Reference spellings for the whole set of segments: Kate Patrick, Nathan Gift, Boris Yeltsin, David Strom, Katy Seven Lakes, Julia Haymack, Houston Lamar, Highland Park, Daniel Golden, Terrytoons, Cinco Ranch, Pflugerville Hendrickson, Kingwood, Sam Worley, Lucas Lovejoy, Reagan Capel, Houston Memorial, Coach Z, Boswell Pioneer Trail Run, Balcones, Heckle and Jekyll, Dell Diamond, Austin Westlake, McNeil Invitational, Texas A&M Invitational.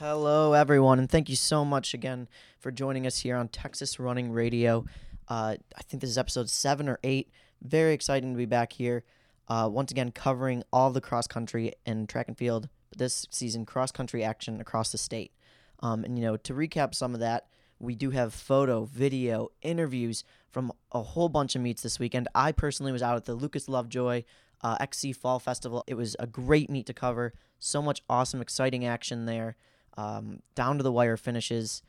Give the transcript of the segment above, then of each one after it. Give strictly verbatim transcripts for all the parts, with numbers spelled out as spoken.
Hello, everyone, and thank you so much again for joining us here on Texas Running Radio. Uh, I think this is episode seven or eight. Very exciting to be back here. Uh, once again, covering all the cross-country and track and field this season, cross-country action across the state. Um, and, you know, to recap some of that, we do have photo, video, interviews from a whole bunch of meets this weekend. I personally was out at the Lucas Lovejoy uh, X C Fall Festival. It was a great meet to cover. So much awesome, exciting action there. Um, down to the wire finishes.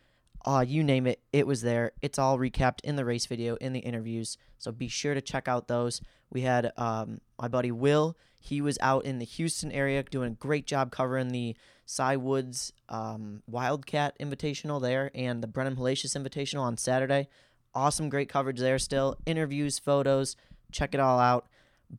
Uh, you name it, it was there. It's all recapped in the race video, in the interviews. So be sure to check out those. We had um, my buddy Will. He was out in the Houston area doing a great job covering the Cy Woods um, Wildcat Invitational there and the Brenham Hallacious Invitational on Saturday. Awesome, great coverage there still. Interviews, photos, check it all out.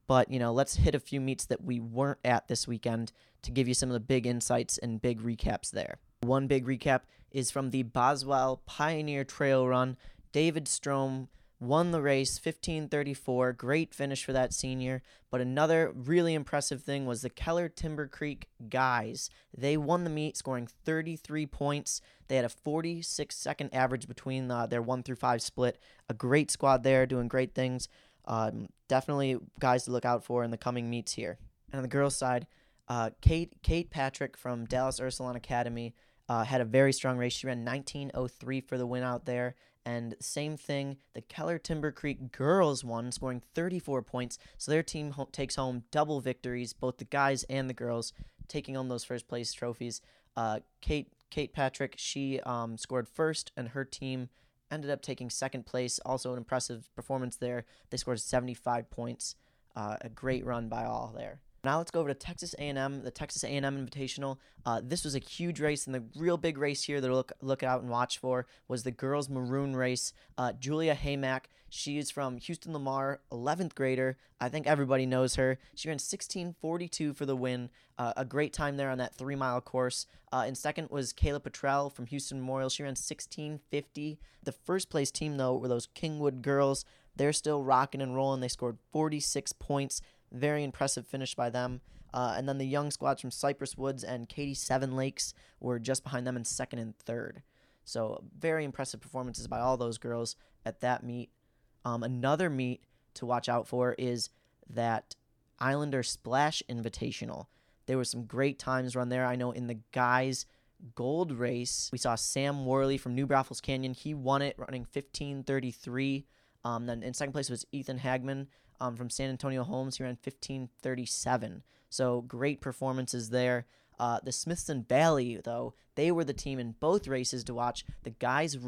But, you know, let's hit a few meets that we weren't at this weekend to give you some of the big insights and big recaps there. One big recap is from the Boswell Pioneer Trail Run. David Strom won the race, fifteen thirty-four. Great finish for that senior. But another really impressive thing was the Keller Timber Creek guys. They won the meet, scoring thirty-three points. They had a forty-six second average between uh, their one through five split. A great squad there, doing great things. Um, definitely guys to look out for in the coming meets here. And on the girls' side, uh, Kate Kate Patrick from Dallas Ursuline Academy uh, had a very strong race. She ran nineteen oh three for the win out there. And same thing, the Keller Timber Creek girls won, scoring thirty-four points. So their team ho- takes home double victories, both the guys and the girls, taking home those first place trophies. Uh, Kate Kate Patrick, she um, scored first, and her team ended up taking second place. Also an impressive performance there. They scored seventy-five points. Uh, a great run by all there. Now let's go over to Texas A and M, the Texas A and M Invitational. Uh, this was a huge race, and the real big race here to look look out and watch for was the girls' maroon race. Uh, Julia Haymack, she is from Houston Lamar, eleventh grader. I think everybody knows her. She ran sixteen forty-two for the win. Uh, a great time there on that three-mile course. Uh, in second was Kayla Petrell from Houston Memorial. She ran sixteen fifty. The first-place team, though, were those Kingwood girls. They're still rocking and rolling. They scored forty-six points. Very impressive finish by them. Uh, and then the young squads from Cypress Woods and Katy Seven Lakes were just behind them in second and third. So very impressive performances by all those girls at that meet. Um, another meet to watch out for is that Islander Splash Invitational. There were some great times run there. I know in the guys' gold race, we saw Sam Worley from New Braunfels Canyon. He won it running fifteen thirty-three. Um, then in second place was Ethan Hagman um, from San Antonio Holmes. He ran fifteen thirty-seven. So great performances there. Uh, the Smithson Valley, though, they were the team in both races to watch. The guys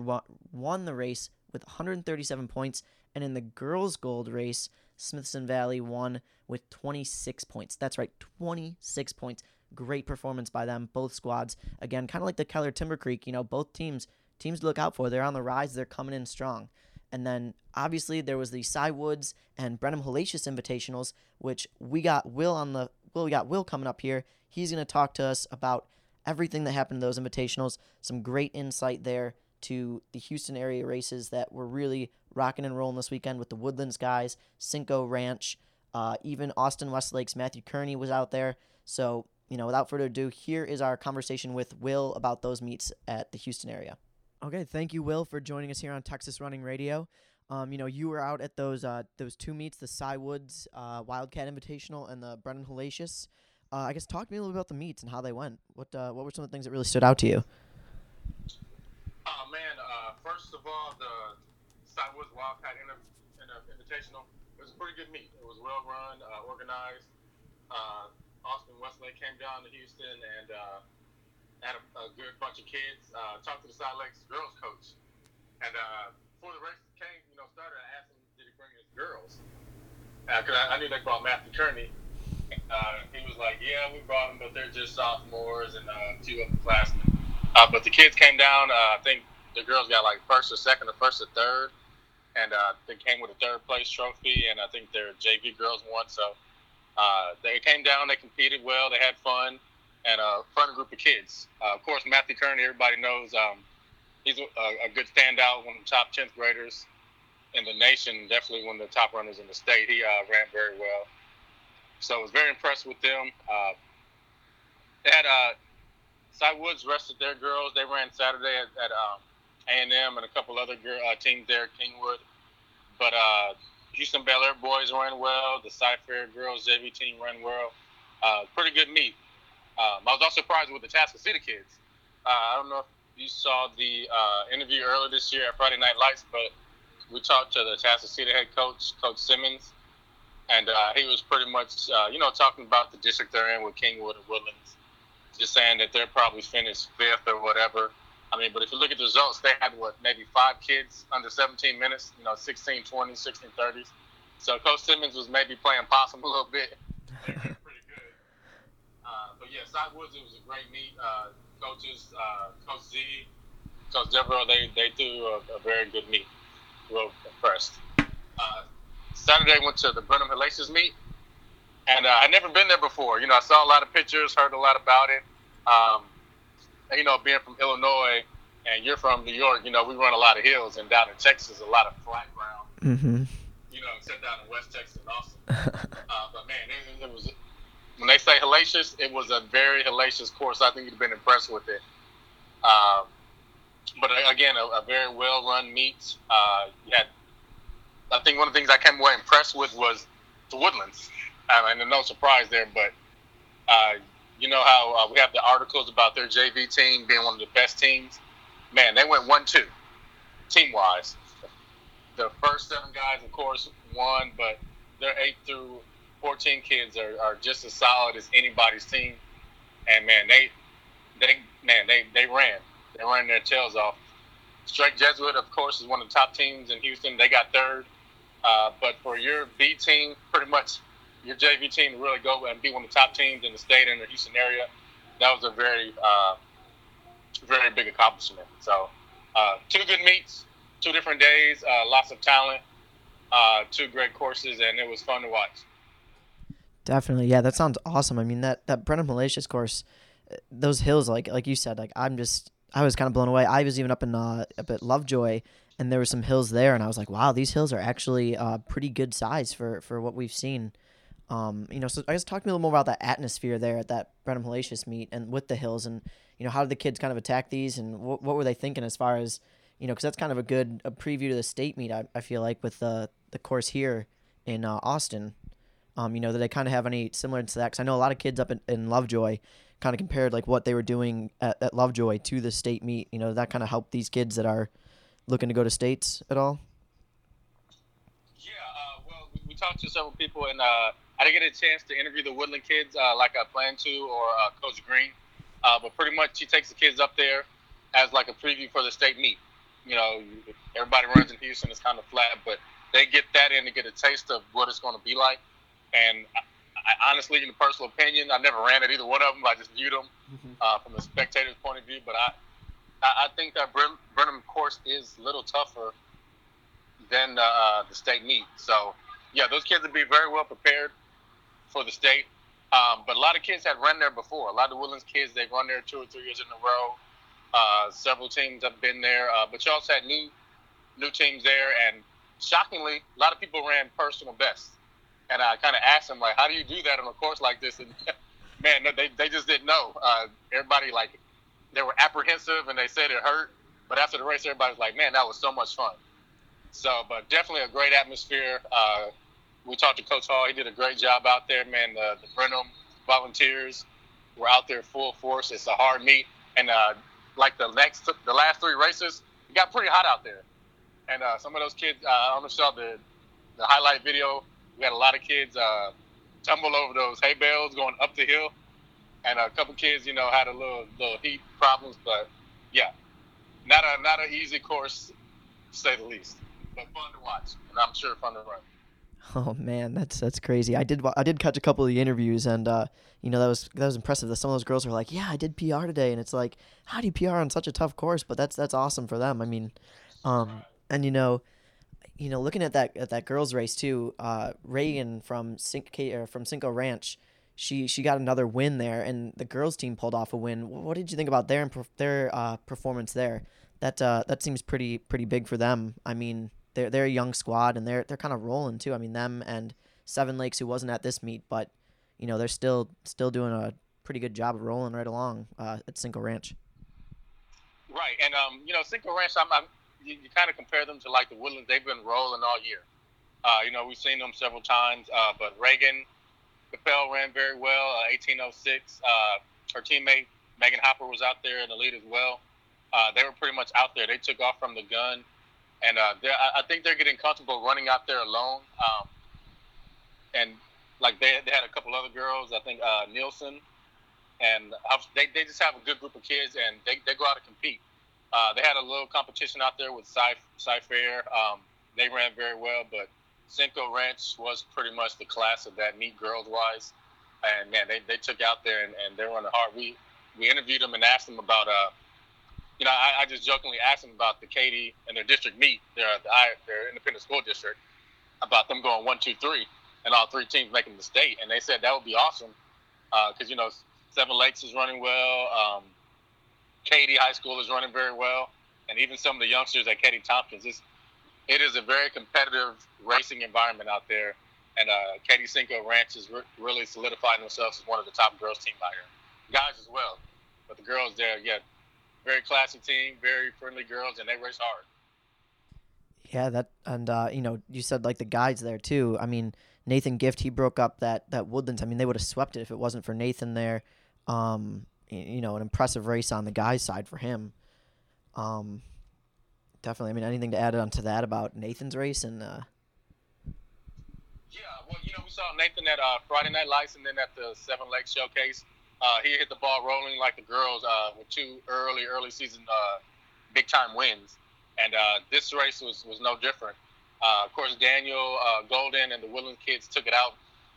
won the race with one hundred thirty-seven points, and in the girls' gold race, Smithson Valley won with twenty-six points. That's right, twenty-six points. Great performance by them, both squads. Again, kind of like the Keller Timber Creek, you know, both teams, teams to look out for. They're on the rise. They're coming in strong. And then, obviously, there was the Cy Woods and Brenham Hallacious Invitationals, which we got Will on the Will. We got Will coming up here. He's going to talk to us about everything that happened to those invitationals. Some great insight there to the Houston area races that were really rocking and rolling this weekend with the Woodlands guys, Cinco Ranch, uh, even Austin Westlake's Matthew Kearney was out there. So, you know, without further ado, here is our conversation with Will about those meets at the Houston area. Okay, thank you, Will, for joining us here on Texas Running Radio. Um, you know, you were out at those uh, those two meets, the Cy Woods uh, Wildcat Invitational and the Brenham Hallacious. Uh, I guess talk to me a little about the meets and how they went. What uh, what were some of the things that really stood out to you? Oh, man, uh, first of all, the Cy Woods Wildcat Invitational, it was a pretty good meet. It was well run, uh, organized. Uh, Austin Westlake came down to Houston and uh, had a, a good bunch of kids. Uh, talked to the Side Lakes girls coach. And uh, before the race came, you know, started, I asked him, did he bring his girls? Because uh, I, I knew they brought Matthew Kearney. Uh, he was like, yeah, we brought them, but they're just sophomores and uh, two upperclassmen. Uh, but the kids came down. Uh, I think the girls got like first or second or first or third. And uh, they came with a third place trophy. And I think their J V girls won. So uh, they came down. They competed well. They had fun. And a fun group of kids. Uh, of course, Matthew Kearney, everybody knows. Um, he's a, a good standout, one of the top tenth graders in the nation. Definitely one of the top runners in the state. He uh, ran very well. So I was very impressed with them. Uh, they had a... Uh, Cy Woods rested their girls. They ran Saturday at, at um, A and M and a couple other girl, uh, teams there at Kingwood. But uh, Houston Bel Air boys ran well. The Cy Fair girls J V team ran well. Uh, pretty good meet. Um, I was also surprised with the Tascosa City kids. Uh, I don't know if you saw the uh, interview earlier this year at Friday Night Lights, but we talked to the Tascosa City head coach, Coach Simmons, and uh, he was pretty much, uh, you know, talking about the district they're in with Kingwood and Woodlands, just saying that they're probably finished fifth or whatever. I mean, but if you look at the results, they had, what, maybe five kids under seventeen minutes, you know, sixteen twenties, sixteen thirties. So Coach Simmons was maybe playing possum a little bit. Pretty good. Uh, but, yeah, Cy Woods, it was a great meet. Uh, coaches, uh, Coach Z, Coach Devereaux, they, they threw a, a very good meet. Real impressed. Uh, Saturday, went to the Brenham Hallacious meet, and uh, I'd never been there before. You know, I saw a lot of pictures, heard a lot about it. Um, and, you know, being from Illinois and you're from New York, you know, we run a lot of hills, and down in Texas, a lot of flat ground. Mm-hmm. You know, except down in West Texas and Austin. uh, but man, it, it was, when they say hellacious, it was a very hellacious course. I think you'd have been impressed with it. Um, But, again, a, a very well-run meet. Uh, yeah, I think one of the things I came away impressed with was the Woodlands. I mean, no surprise there, but uh, you know how uh, we have the articles about their J V team being one of the best teams? Man, they went one two, team-wise. The first seven guys, of course, won, but their eight through fourteen kids are, are just as solid as anybody's team. And, man, they they man, they they man ran. They ran their tails off. Straight Jesuit, of course, is one of the top teams in Houston. They got third. Uh, but for your B team, pretty much your J V team to really go and be one of the top teams in the state and the Houston area, that was a very, uh, very big accomplishment. So uh, two good meets, two different days, uh, lots of talent, uh, two great courses, and it was fun to watch. Definitely. Yeah, that sounds awesome. I mean, that, that Brenham Hallacious course, those hills, like like you said, like I'm just – I was kind of blown away. I was even up in uh, up at Lovejoy, and there were some hills there, and I was like, wow, these hills are actually uh, pretty good size for, for what we've seen. Um, you know, so I guess talk to me a little more about that atmosphere there at that Brenham Hallacious meet and with the hills, and, you know, how did the kids kind of attack these, and what, what were they thinking as far as, you know, because that's kind of a good a preview to the state meet, I, I feel like, with the, the course here in uh, Austin. Um, you know, that they kind of have any similar to that? Because I know a lot of kids up in, in Lovejoy kind of compared like what they were doing at, at Lovejoy to the state meet. You know, that kind of helped these kids that are looking to go to states at all? Yeah, uh, well, we, we talked to several people, and uh, I didn't get a chance to interview the Woodland kids uh, like I planned to, or uh, Coach Green, uh, but pretty much she takes the kids up there as like a preview for the state meet. You know, everybody runs in Houston, it's kind of flat, but they get that in to get a taste of what it's going to be like. And I, honestly, in a personal opinion, I never ran at either one of them. I just viewed them mm-hmm. uh, from a spectator's point of view. But I I think that Brenham course is a little tougher than uh, the state meet. So, yeah, those kids would be very well prepared for the state. Um, but a lot of kids had run there before. A lot of the Woodlands kids, they've run there two or three years in a row. Uh, several teams have been there. Uh, but you also had new, new teams there. And shockingly, a lot of people ran personal bests. And I kind of asked him, like, how do you do that on a course like this? And, man, they they just didn't know. Uh, everybody, like, they were apprehensive, and they said it hurt. But after the race, everybody was like, man, that was so much fun. So, but definitely a great atmosphere. Uh, we talked to Coach Hall. He did a great job out there, man. The, the Brenham volunteers were out there full force. It's a hard meet. And, uh, like, the next, the last three races, it got pretty hot out there. And uh, some of those kids, uh, I don't know if you saw the, the highlight video. We had a lot of kids uh, tumble over those hay bales going up the hill, and a couple kids, you know, had a little little heat problems. But yeah, not a not an easy course, to say the least, but fun to watch, and I'm sure fun to run. Oh man, that's that's crazy. I did I did catch a couple of the interviews, and uh, you know that was that was impressive. That some of those girls were like, yeah, I did P R today, and it's like, how do you P R on such a tough course? But that's that's awesome for them. I mean, um, and you know. You know, looking at that at that girls' race too, uh, Reagan from Cinco, from Cinco Ranch, she she got another win there, and the girls' team pulled off a win. What did you think about their their uh, performance there? That uh, that seems pretty pretty big for them. I mean, they're they're a young squad, and they're they're kind of rolling too. I mean, them and Seven Lakes, who wasn't at this meet, but you know they're still still doing a pretty good job of rolling right along uh, at Cinco Ranch. Right, and um, you know, Cinco Ranch, I'm, I'm, you, you kind of compare them to like the Woodlands. They've been rolling all year. Uh, you know, we've seen them several times, uh, but Reagan Capel ran very well, uh, eighteen oh six. Uh, her teammate Megan Hopper was out there in the lead as well. Uh, they were pretty much out there. They took off from the gun, and uh, I, I think they're getting comfortable running out there alone. Um, and like they, they had a couple other girls, I think uh, Nielsen, and they they just have a good group of kids, and they, they go out and compete. Uh, they had a little competition out there with Cy, Cy Fair. Um, they ran very well, but Cinco Ranch was pretty much the class of that meet girls-wise. And, man, they, they took out there, and, and they were on the hard. We we interviewed them and asked them about, uh, you know, I, I just jokingly asked them about the Katy and their district meet, their, their independent school district, about them going one, two, three, and all three teams making the state. And they said that would be awesome because, uh, you know, Seven Lakes is running well. Um, Katy High School is running very well. And even some of the youngsters at Katy Tompkins, it's, it is a very competitive racing environment out there. And uh, Katy Cinco Ranch is re- really solidifying themselves as one of the top girls' team out here. Guys as well. But the girls there, yeah, very classy team, very friendly girls, and they race hard. Yeah, that, and, uh, you know, you said, like, the guys there, too. I mean, Nathan Gift, he broke up that, that Woodlands. I mean, they would have swept it if it wasn't for Nathan there. Um, you know, an impressive race on the guys' side for him. Um, definitely. I mean, anything to add on to that about Nathan's race and uh, – Yeah, well, you know, we saw Nathan at uh, Friday Night Lights and then at the Seven Lakes Showcase. Uh, he hit the ball rolling like the girls uh, with two early, early season uh, big-time wins. And uh, this race was, was no different. Uh, of course, Daniel uh, Golden and the Woodland kids took it out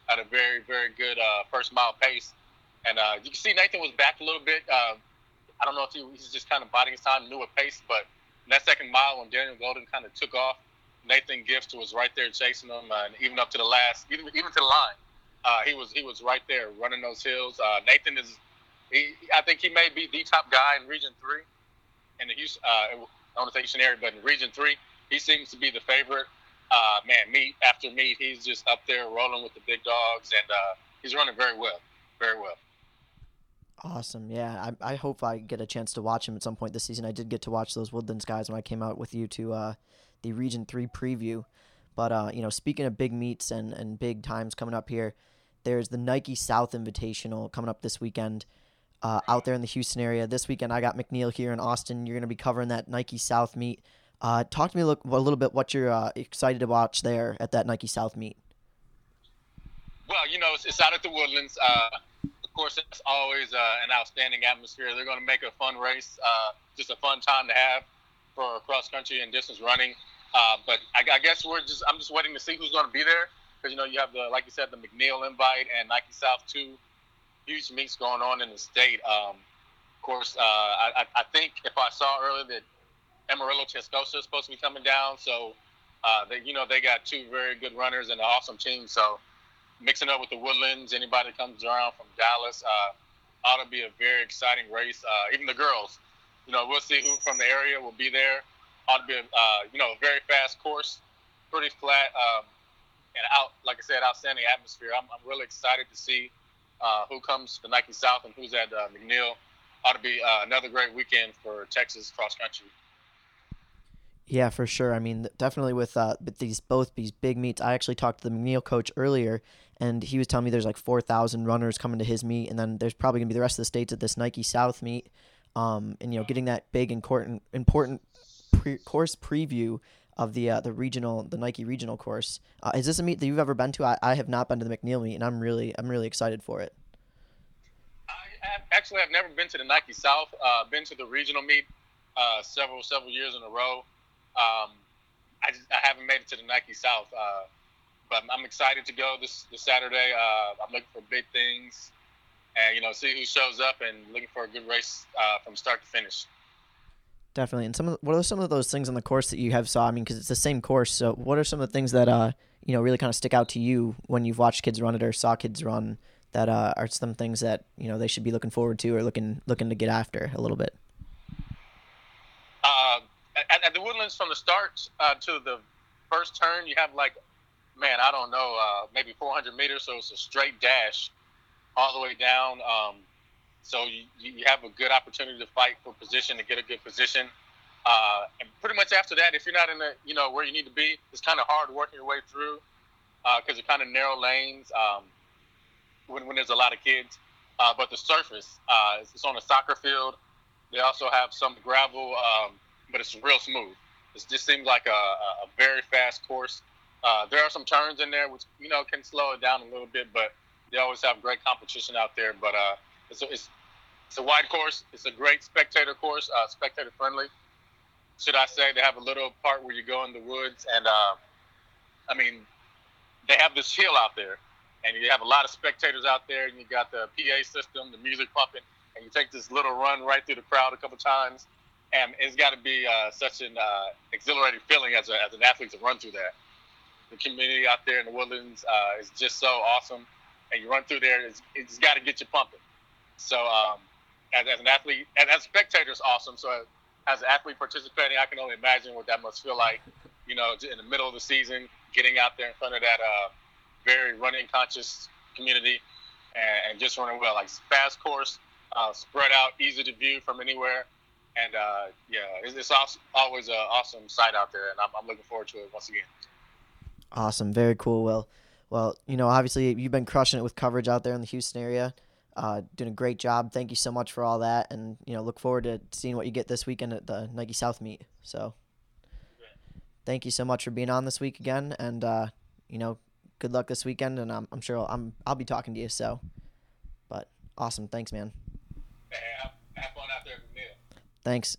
at a very, very good uh, first-mile pace. And uh, you can see Nathan was back a little bit. Uh, I don't know if he was just kind of biding his time, knew a pace. But in that second mile when Daniel Golden kind of took off, Nathan Gift was right there chasing him, uh, and even up to the last, even, even to the line, uh, he was he was right there running those hills. Uh, Nathan is, he, I think he may be the top guy in Region Three, in the Houston, uh, I don't want to say Houston area, but in Region Three, he seems to be the favorite. Uh, man, meet after meet, he's just up there rolling with the big dogs, and uh, he's running very well, very well. Awesome, yeah. I I hope I get a chance to watch him at some point this season. I did get to watch those Woodlands guys when I came out with you to. Uh, the Region three preview. But, uh, you know, speaking of big meets and, and big times coming up here, there's the Nike South Invitational coming up this weekend uh, out there in the Houston area. This weekend I got McNeil here in Austin. You're going to be covering that Nike South meet. Uh, talk to me a little, a little bit what you're uh, excited to watch there at that Nike South meet. Well, you know, it's, it's out at the Woodlands. Uh, of course, it's always uh, an outstanding atmosphere. They're going to make a fun race, uh, just a fun time to have for cross-country and distance running. Uh, but I, I guess we're just, I'm just waiting to see who's going to be there. Because, you know, you have the, like you said, the McNeil invite and Nike South, two huge meets going on in the state. Um, of course, uh, I, I think if I saw earlier that Amarillo Tascosa is supposed to be coming down. So, uh, they, you know, they got two very good runners and an awesome team. So, mixing up with the Woodlands, anybody that comes around from Dallas, uh, ought to be a very exciting race. Uh, even the girls, you know, we'll see who from the area will be there. Ought to be, uh, you know, a very fast course, pretty flat, um, and out. Like I said, outstanding atmosphere. I'm, I'm really excited to see uh, who comes to Nike South and who's at uh, McNeil. Ought to be uh, another great weekend for Texas cross country. Yeah, for sure. I mean, definitely with uh, these both these big meets. I actually talked to the McNeil coach earlier, and he was telling me there's like four thousand runners coming to his meet, and then there's probably gonna be the rest of the states at this Nike South meet. Um, and you know, getting that big important important. Pre- course preview of the uh, the regional the Nike regional course. Uh, is this a meet that you've ever been to? I, I have not been to the McNeil meet, and I'm really I'm really excited for it. I I've, actually I've never been to the Nike South. Uh, been to the regional meet uh, several several years in a row. Um, I just, I haven't made it to the Nike South, uh, but I'm excited to go this this Saturday. Uh, I'm looking for big things, and you know, see who shows up, and looking for a good race uh, from start to finish. Definitely. And some of the, what are some of those things on the course that you have saw? I mean, because it's the same course. So what are some of the things that, uh, you know, really kind of stick out to you when you've watched kids run it or saw kids run that uh, are some things that, you know, they should be looking forward to or looking looking to get after a little bit? Uh, at, at the Woodlands from the start uh, to the first turn, you have like, man, I don't know, uh, maybe four hundred meters. So it's a straight dash all the way down. Um, So you, you have a good opportunity to fight for position, to get a good position. Uh, and pretty much after that, if you're not in the, you know, where you need to be, it's kind of hard working your way through because uh, you're kind of narrow lanes um, when, when there's a lot of kids. Uh, but the surface, uh, it's on a soccer field. They also have some gravel, um, but it's real smooth. It just seems like a, a very fast course. Uh, there are some turns in there, which, you know, can slow it down a little bit, but they always have great competition out there. But uh, it's, a, it's, it's a wide course. It's a great spectator course, uh, spectator friendly, should I say. They have a little part where you go in the woods, and uh, I mean, they have this hill out there, and you have a lot of spectators out there, and you got the P A system, the music pumping, and you take this little run right through the crowd a couple times, and it's got to be uh, such an uh, exhilarating feeling as, a, as an athlete to run through that. The community out there in the woodlands uh, is just so awesome, and you run through there, it's, it's got to get you pumping. So um, as, as an athlete, and as a spectator, it's awesome. So as, as an athlete participating, I can only imagine what that must feel like, you know, in the middle of the season, getting out there in front of that uh, very running conscious community and, and just running well. Like, fast course, uh, spread out, easy to view from anywhere. And, uh, yeah, it's, it's also, always an awesome sight out there, and I'm, I'm looking forward to it once again. Awesome. Very cool, Will. Well, you know, obviously you've been crushing it with coverage out there in the Houston area. Uh, doing a great job. Thank you so much for all that, and you know, look forward to seeing what you get this weekend at the Nike South meet. So, thank you so much for being on this week again, and uh, you know, good luck this weekend. And I'm, I'm sure I'll, I'm I'll be talking to you. So, but awesome, thanks, man. Hey, have, have fun out there with Neil. Thanks.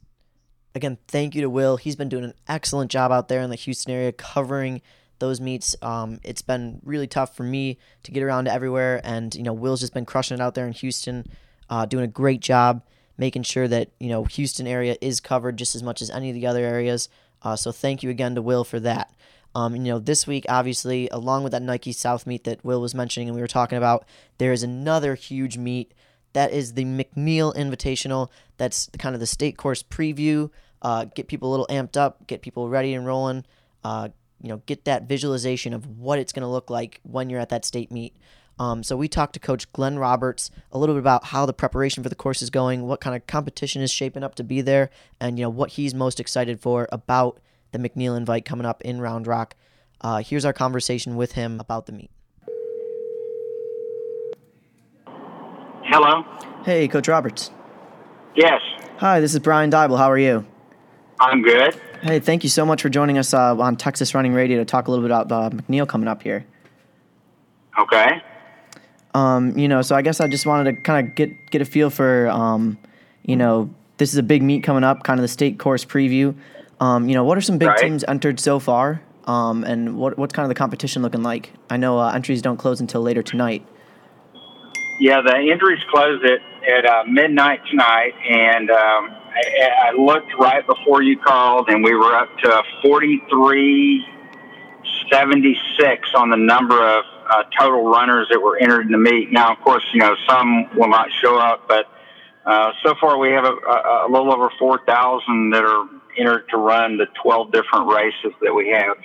Again, thank you to Will. He's been doing an excellent job out there in the Houston area covering those meets. Um, it's been really tough for me to get around to everywhere, and you know, Will's just been crushing it out there in Houston, uh, doing a great job making sure that, you know, Houston area is covered just as much as any of the other areas. Uh, so thank you again to Will for that. Um, and, you know, this week, obviously, along with that Nike South meet that Will was mentioning and we were talking about, there is another huge meet that is the McNeil Invitational. That's kind of the state course preview. Uh, get people a little amped up, get people ready and rolling. Uh, you know, get that visualization of what it's going to look like when you're at that state meet. Um, so we talked to Coach Glenn Roberts a little bit about how the preparation for the course is going, what kind of competition is shaping up to be there, and, you know, what he's most excited for about the McNeil Invite coming up in Round Rock. Uh, here's our conversation with him about the meet. Hello. Hey, Coach Roberts. Yes. Hi, this is Brian Dybel. How are you? I'm good. Hey, thank you so much for joining us uh, on Texas Running Radio to talk a little bit about uh, McNeil coming up here. Okay. Um, you know, so I guess I just wanted to kind of get get a feel for, um, you know, this is a big meet coming up, kind of the state course preview. Um, you know, what are some big right. teams entered so far, um, and what what's kind of the competition looking like? I know uh, entries don't close until later tonight. Yeah, the entries close at, at uh, midnight tonight, and um, – I looked right before you called, and we were up to forty-three seventy-six on the number of uh, total runners that were entered in the meet. Now, of course, you know, some will not show up, but uh, so far we have a, a, a little over four thousand that are entered to run the twelve different races that we have.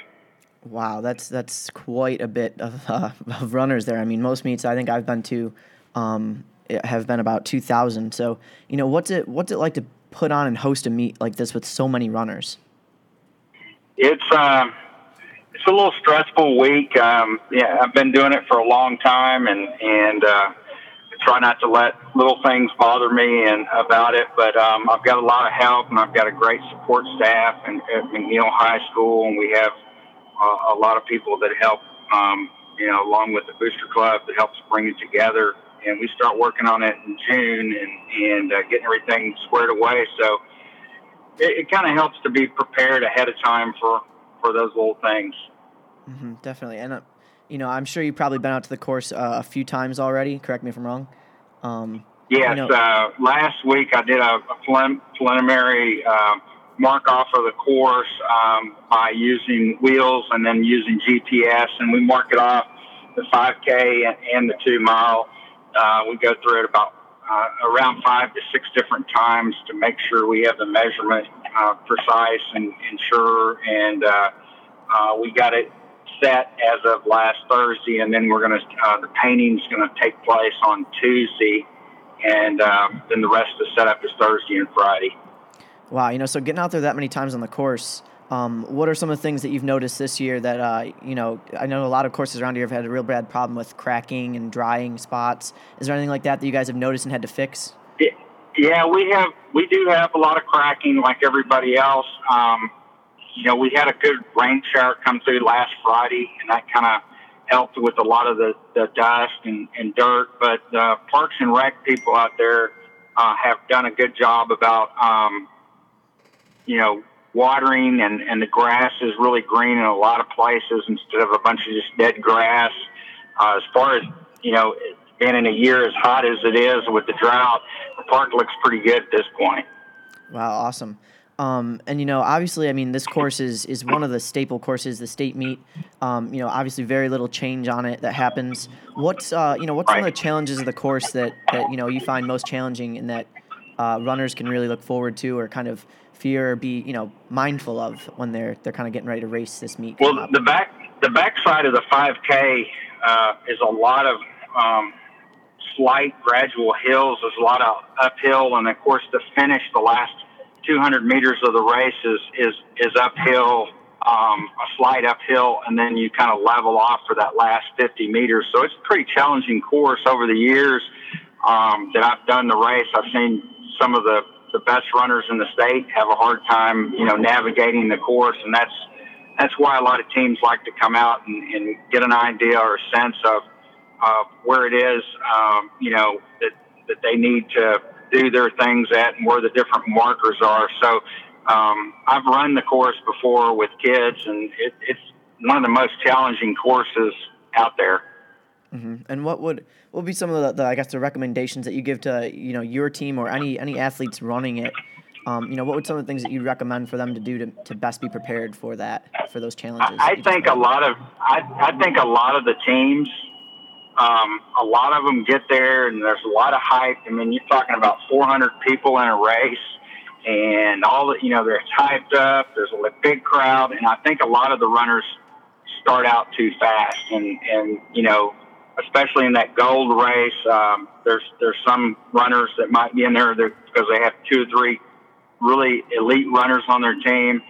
Wow, that's that's quite a bit of, uh, of runners there. I mean, most meets I think I've been to um, have been about two thousand. So, you know, what's it what's it like to put on and host a meet like this with so many runners? It's um, it's a little stressful week. Um, yeah, I've been doing it for a long time, and and uh, try not to let little things bother me and about it. But um, I've got a lot of help, and I've got a great support staff and at McNeil High School, and we have uh, a lot of people that help. Um, you know, along with the Booster Club that helps bring it together. And we start working on it in June and, and uh, getting everything squared away. So it, it kind of helps to be prepared ahead of time for, for those little things. Mm-hmm, definitely. And, uh, you know, I'm sure you've probably been out to the course uh, a few times already. Correct me if I'm wrong. Um, yes. Uh, last week I did a, a prelim- preliminary uh, mark off of the course um, by using wheels and then using G P S. And we mark it off the five K and, and the two mile. Uh, we go through it about uh, around five to six different times to make sure we have the measurement uh, precise and, and sure. And uh, uh, we got it set as of last Thursday, and then we're going to uh, the painting's going to take place on Tuesday, and um, then the rest of the setup is Thursday and Friday. Wow, you know, so getting out there that many times on the course, um, what are some of the things that you've noticed this year that, uh, you know, I know a lot of courses around here have had a real bad problem with cracking and drying spots. Is there anything like that that you guys have noticed and had to fix? Yeah, we have, we do have a lot of cracking like everybody else. Um, you know, we had a good rain shower come through last Friday, and that kind of helped with a lot of the, the dust and, and dirt. But uh, Parks and Rec people out there uh, have done a good job about, um, you know, watering, and, and the grass is really green in a lot of places instead of a bunch of just dead grass. Uh, as far as, you know, being in a year as hot as it is with the drought, the park looks pretty good at this point. Wow, awesome. Um, and, you know, obviously, I mean, this course is, is one of the staple courses, the state meet. Um, you know, obviously very little change on it that happens. What's, uh, you know, what's right. one of the challenges of the course that, that you know, you find most challenging and that uh, runners can really look forward to or kind of fear or be, you know, mindful of when they're they're kind of getting ready to race this meet? Well, the back the backside of the five K uh, is a lot of um, slight gradual hills. There's a lot of uphill, and, of course, the finish, the last two hundred meters of the race is is, is uphill, um, a slight uphill, and then you kind of level off for that last fifty meters. So it's a pretty challenging course. Over the years um, that I've done the race, I've seen some of the, the best runners in the state have a hard time, you know, navigating the course, and that's that's why a lot of teams like to come out and, and get an idea or a sense of uh, where it is, um, you know, that, that they need to do their things at and where the different markers are. So um, I've run the course before with kids, and it, it's one of the most challenging courses out there. Mm-hmm. And what would what would be some of the, the I guess the recommendations that you give to, you know, your team or any any athletes running it? Um, you know, what would some of the things that you recommend for them to do to, to best be prepared for that, for those challenges? I, I think a lot of I, I think a lot of the teams. Um, a lot of them get there, and there's a lot of hype. I mean, you're talking about four hundred people in a race, and all the, you know, they're hyped up. There's a big crowd, and I think a lot of the runners start out too fast. And, and you know, especially in that gold race, um, there's there's some runners that might be in there because they have two or three really elite runners on their team,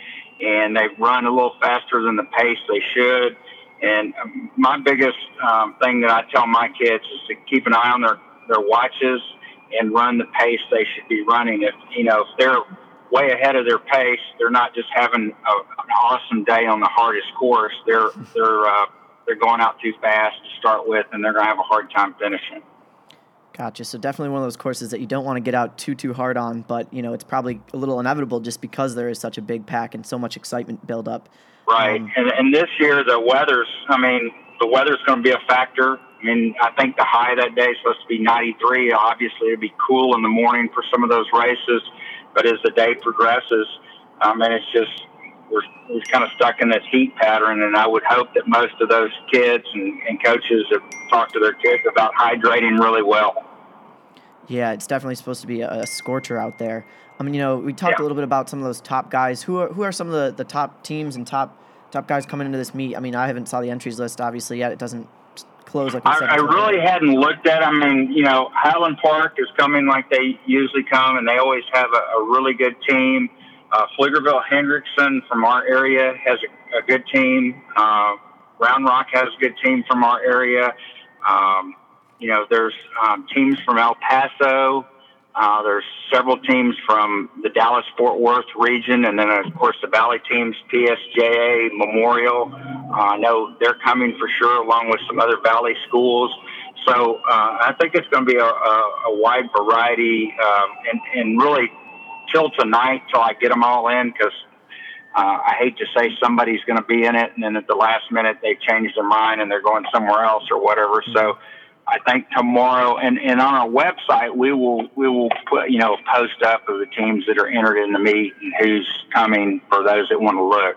and they run a little faster than the pace they should. And my biggest um, thing that I tell my kids is to keep an eye on their, their watches and run the pace they should be running. If, you know, if they're way ahead of their pace, they're not just having a, an awesome day on the hardest course. They're they're uh, they're going out too fast to start with, and they're going to have a hard time finishing. Gotcha. So definitely one of those courses that you don't want to get out too, too hard on, but, you know, it's probably a little inevitable just because there is such a big pack and so much excitement build up. Right. Um, and, and this year the weather's, I mean, the weather's going to be a factor. I mean, I think the high that day is supposed to be ninety-three. Obviously, it'd be cool in the morning for some of those races, but as the day progresses, I mean, it's just, we're, we're kind of stuck in this heat pattern, and I would hope that most of those kids and, and coaches have talked to their kids about hydrating really well. Yeah, it's definitely supposed to be a, a scorcher out there. I mean, you know, we talked yeah. a little bit about some of those top guys. Who are who are some of the, the top teams and top top guys coming into this meet? I mean, I haven't saw the entries list, obviously, yet. It doesn't close like I, I really hadn't looked at. I mean, you know, Highland Park is coming like they usually come, and they always have a, a really good team. Uh, Pflugerville Hendrickson from our area has a, a good team. Uh, Round Rock has a good team from our area. Um, you know, there's um, teams from El Paso. Uh, there's several teams from the Dallas-Fort Worth region, and then, of course, the Valley teams, P S J A, Memorial. Uh, I know they're coming for sure, along with some other Valley schools. So uh, I think it's going to be a, a, a wide variety, um, and, and really till tonight, till I get them all in, because uh, I hate to say somebody's going to be in it, and then at the last minute they change their mind and they're going somewhere else or whatever. So I think tomorrow, and, and on our website, we will we will put, you know, a post up of the teams that are entered in the meet and who's coming for those that want to look.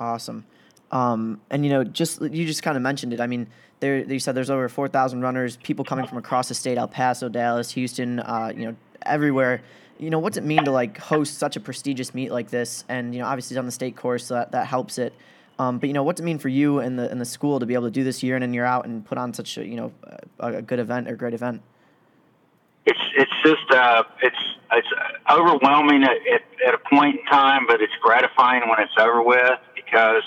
Awesome. Um, and, you know, just you just kind of mentioned it. I mean, there you said there's over four thousand runners, people coming from across the state, El Paso, Dallas, Houston, uh, you know, everywhere. You know, what's it mean to, like, host such a prestigious meet like this? And, you know, obviously it's on the state course, so that, that helps it. Um, but, you know, what's it mean for you and the and the school to be able to do this year in and year out and put on such a, you know, a, a good event or great event? It's it's just uh, it's it's overwhelming at, at, at a point in time, but it's gratifying when it's over with because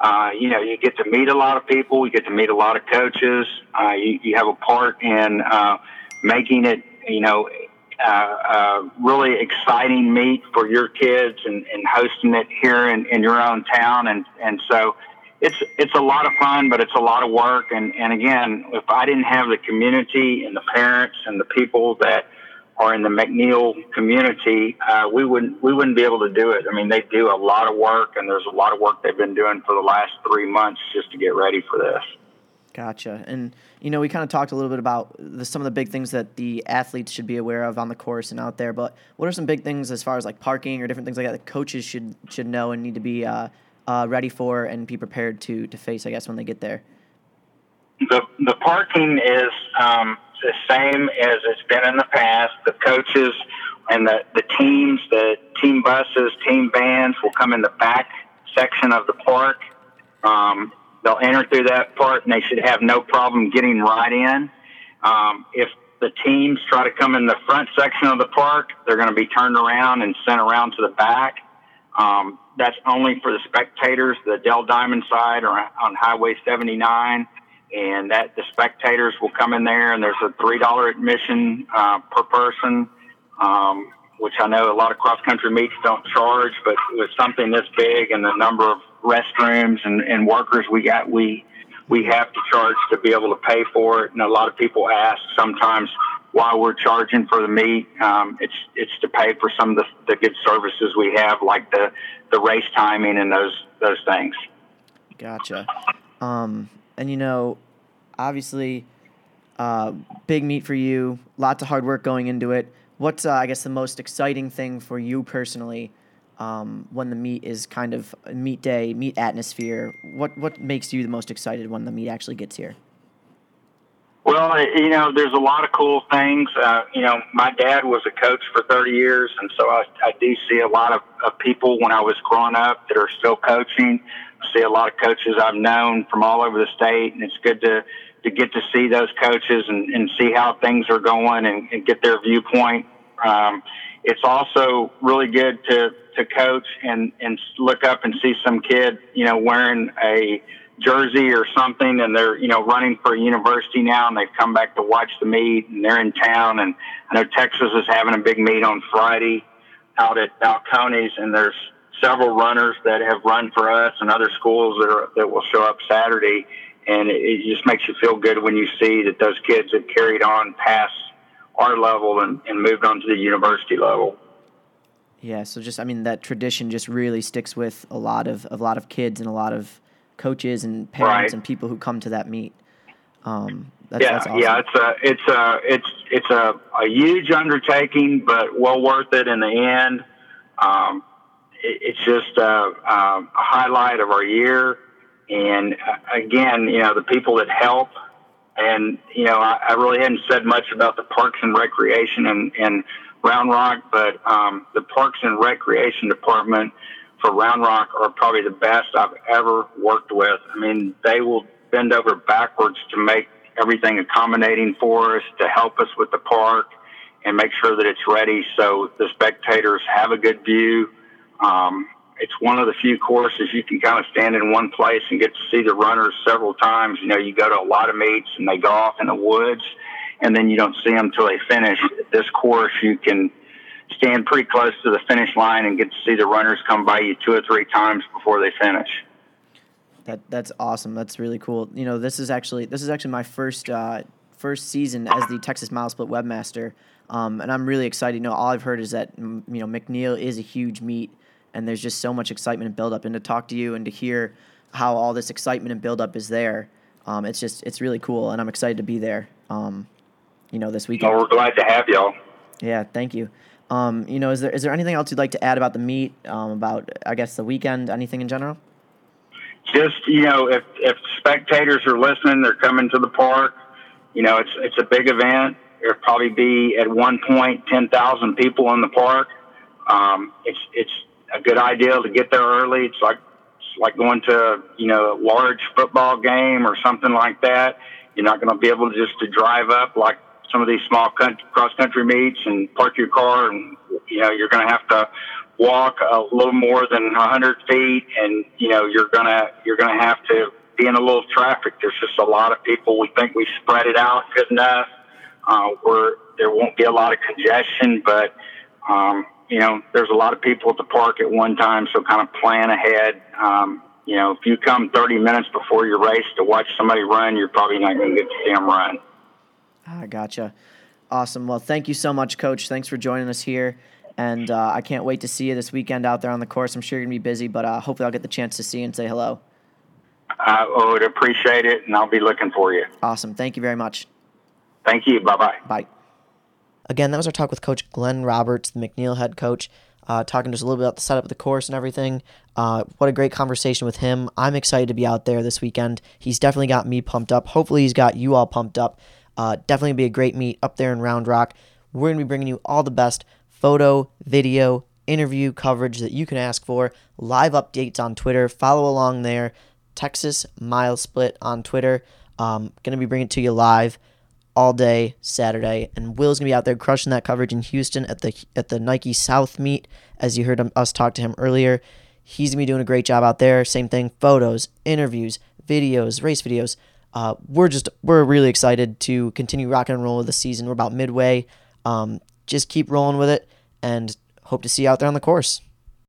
uh, you know you get to meet a lot of people, you get to meet a lot of coaches, uh, you, you have a part in uh, making it you know uh, uh, really exciting meet for your kids and, and hosting it here in, in your own town, and and so. It's it's a lot of fun, but it's a lot of work. And, and again, if I didn't have the community and the parents and the people that are in the McNeil community, uh, we wouldn't we wouldn't be able to do it. I mean, they do a lot of work, and there's a lot of work they've been doing for the last three months just to get ready for this. Gotcha. And, you know, we kind of talked a little bit about the, some of the big things that the athletes should be aware of on the course and out there. But what are some big things as far as, like, parking or different things like that that coaches should should know and need to be uh Uh, ready for and be prepared to, to face, I guess, when they get there? The the parking is um, the same as it's been in the past. The coaches and the, the teams, the team buses, team vans will come in the back section of the park. Um, they'll enter through that part, and they should have no problem getting right in. Um, if the teams try to come in the front section of the park, they're going to be turned around and sent around to the back. Um, that's only for the spectators, the Dell Diamond side or on Highway seventy-nine. And that the spectators will come in there, and there's a three dollars admission, uh, per person. Um, which I know a lot of cross country meets don't charge, but with something this big and the number of restrooms and, and workers we got, we, we have to charge to be able to pay for it. And a lot of people ask sometimes why we're charging for the meet. Um, it's, it's to pay for some of the, the good services we have, like the, the race timing and those, those things. Gotcha. Um, and you know, obviously, uh, big meet for you, lots of hard work going into it. What's, uh, I guess the most exciting thing for you personally, um, when the meet is kind of meet day, meet atmosphere, what, what makes you the most excited when the meet actually gets here? Well, you know, there's a lot of cool things. Uh, you know, my dad was a coach for thirty years, and so I, I do see a lot of, of people when I was growing up that are still coaching. I see a lot of coaches I've known from all over the state, and it's good to, to get to see those coaches and, and see how things are going and, and get their viewpoint. Um, it's also really good to, to coach and, and look up and see some kid, you know, wearing a jersey or something, and they're, you know, running for a university now, and they've come back to watch the meet, and they're in town. And I know Texas is having a big meet on Friday out at Balcones, and there's several runners that have run for us and other schools that are, that will show up Saturday. And it, it just makes you feel good when you see that those kids have carried on past our level and, and moved on to the university level. Yeah. So just, I mean, that tradition just really sticks with a lot of, a lot of kids and a lot of coaches and parents, right, and people who come to that meet. Um, that's, yeah, that's awesome. Yeah, it's a, it's a, it's, it's a, a huge undertaking, but well worth it in the end. Um, it, it's just a, a highlight of our year. And again, you know, the people that help, and, you know, I, I really hadn't said much about the Parks and Recreation and, and Round Rock, but um, the Parks and Recreation Department for Round Rock are probably the best I've ever worked with. I mean, they will bend over backwards to make everything accommodating for us, to help us with the park and make sure that it's ready so the spectators have a good view. Um, it's one of the few courses you can kind of stand in one place and get to see the runners several times. You know, you go to a lot of meets and they go off in the woods, and then you don't see them till they finish. This course, you can stand pretty close to the finish line and get to see the runners come by you two or three times before they finish. That that's awesome. That's really cool. You know, this is actually this is actually my first uh, first season as the Texas Mile Split webmaster, um, and I'm really excited. You know, all I've heard is that you know McNeil is a huge meet, and there's just so much excitement and build up. And to talk to you and to hear how all this excitement and build up is there, um, it's just it's really cool, and I'm excited to be there. Um, you know, this weekend. Oh, we're glad to have y'all. Yeah, thank you. Um, you know, is there is there anything else you'd like to add about the meet, um, about, I guess, the weekend, anything in general? Just, you know, if, if spectators are listening, they're coming to the park, you know, it's it's a big event. There'll probably be, at one point, ten thousand people in the park. Um, it's it's a good idea to get there early. It's like, it's like going to, you know, a large football game or something like that. You're not going to be able to just to drive up like some of these small cross-country meets and park your car, and you know, you're going to have to walk a little more than one hundred feet, and you know, you're going to you're going to have to be in a little traffic. There's just a lot of people. We think we spread it out good enough uh, where there won't be a lot of congestion, but um, you know, there's a lot of people at the park at one time, so kind of plan ahead. Um, you know, if you come thirty minutes before your race to watch somebody run, you're probably not going to get to see them run. I gotcha. Awesome. Well, thank you so much, Coach. Thanks for joining us here. And uh, I can't wait to see you this weekend out there on the course. I'm sure you're going to be busy, but uh, hopefully I'll get the chance to see you and say hello. I would appreciate it, and I'll be looking for you. Awesome. Thank you very much. Thank you. Bye-bye. Bye. Again, that was our talk with Coach Glenn Roberts, the McNeil head coach, uh, talking just a little bit about the setup of the course and everything. Uh, what a great conversation with him. I'm excited to be out there this weekend. He's definitely got me pumped up. Hopefully he's got you all pumped up. Uh, definitely be a great meet up there in Round Rock. We're going to be bringing you all the best photo, video, interview coverage that you can ask for, live updates on Twitter. Follow along there, Texas Mile Split on Twitter. Um, going to be bringing it to you live all day Saturday, and Will's going to be out there crushing that coverage in Houston at the at the Nike South meet, as you heard him, us talk to him earlier. He's going to be doing a great job out there. Same thing, photos, interviews, videos, race videos. Uh, we're just we're really excited to continue rocking and rolling with the season. We're about midway. Um, just keep rolling with it, and hope to see you out there on the course.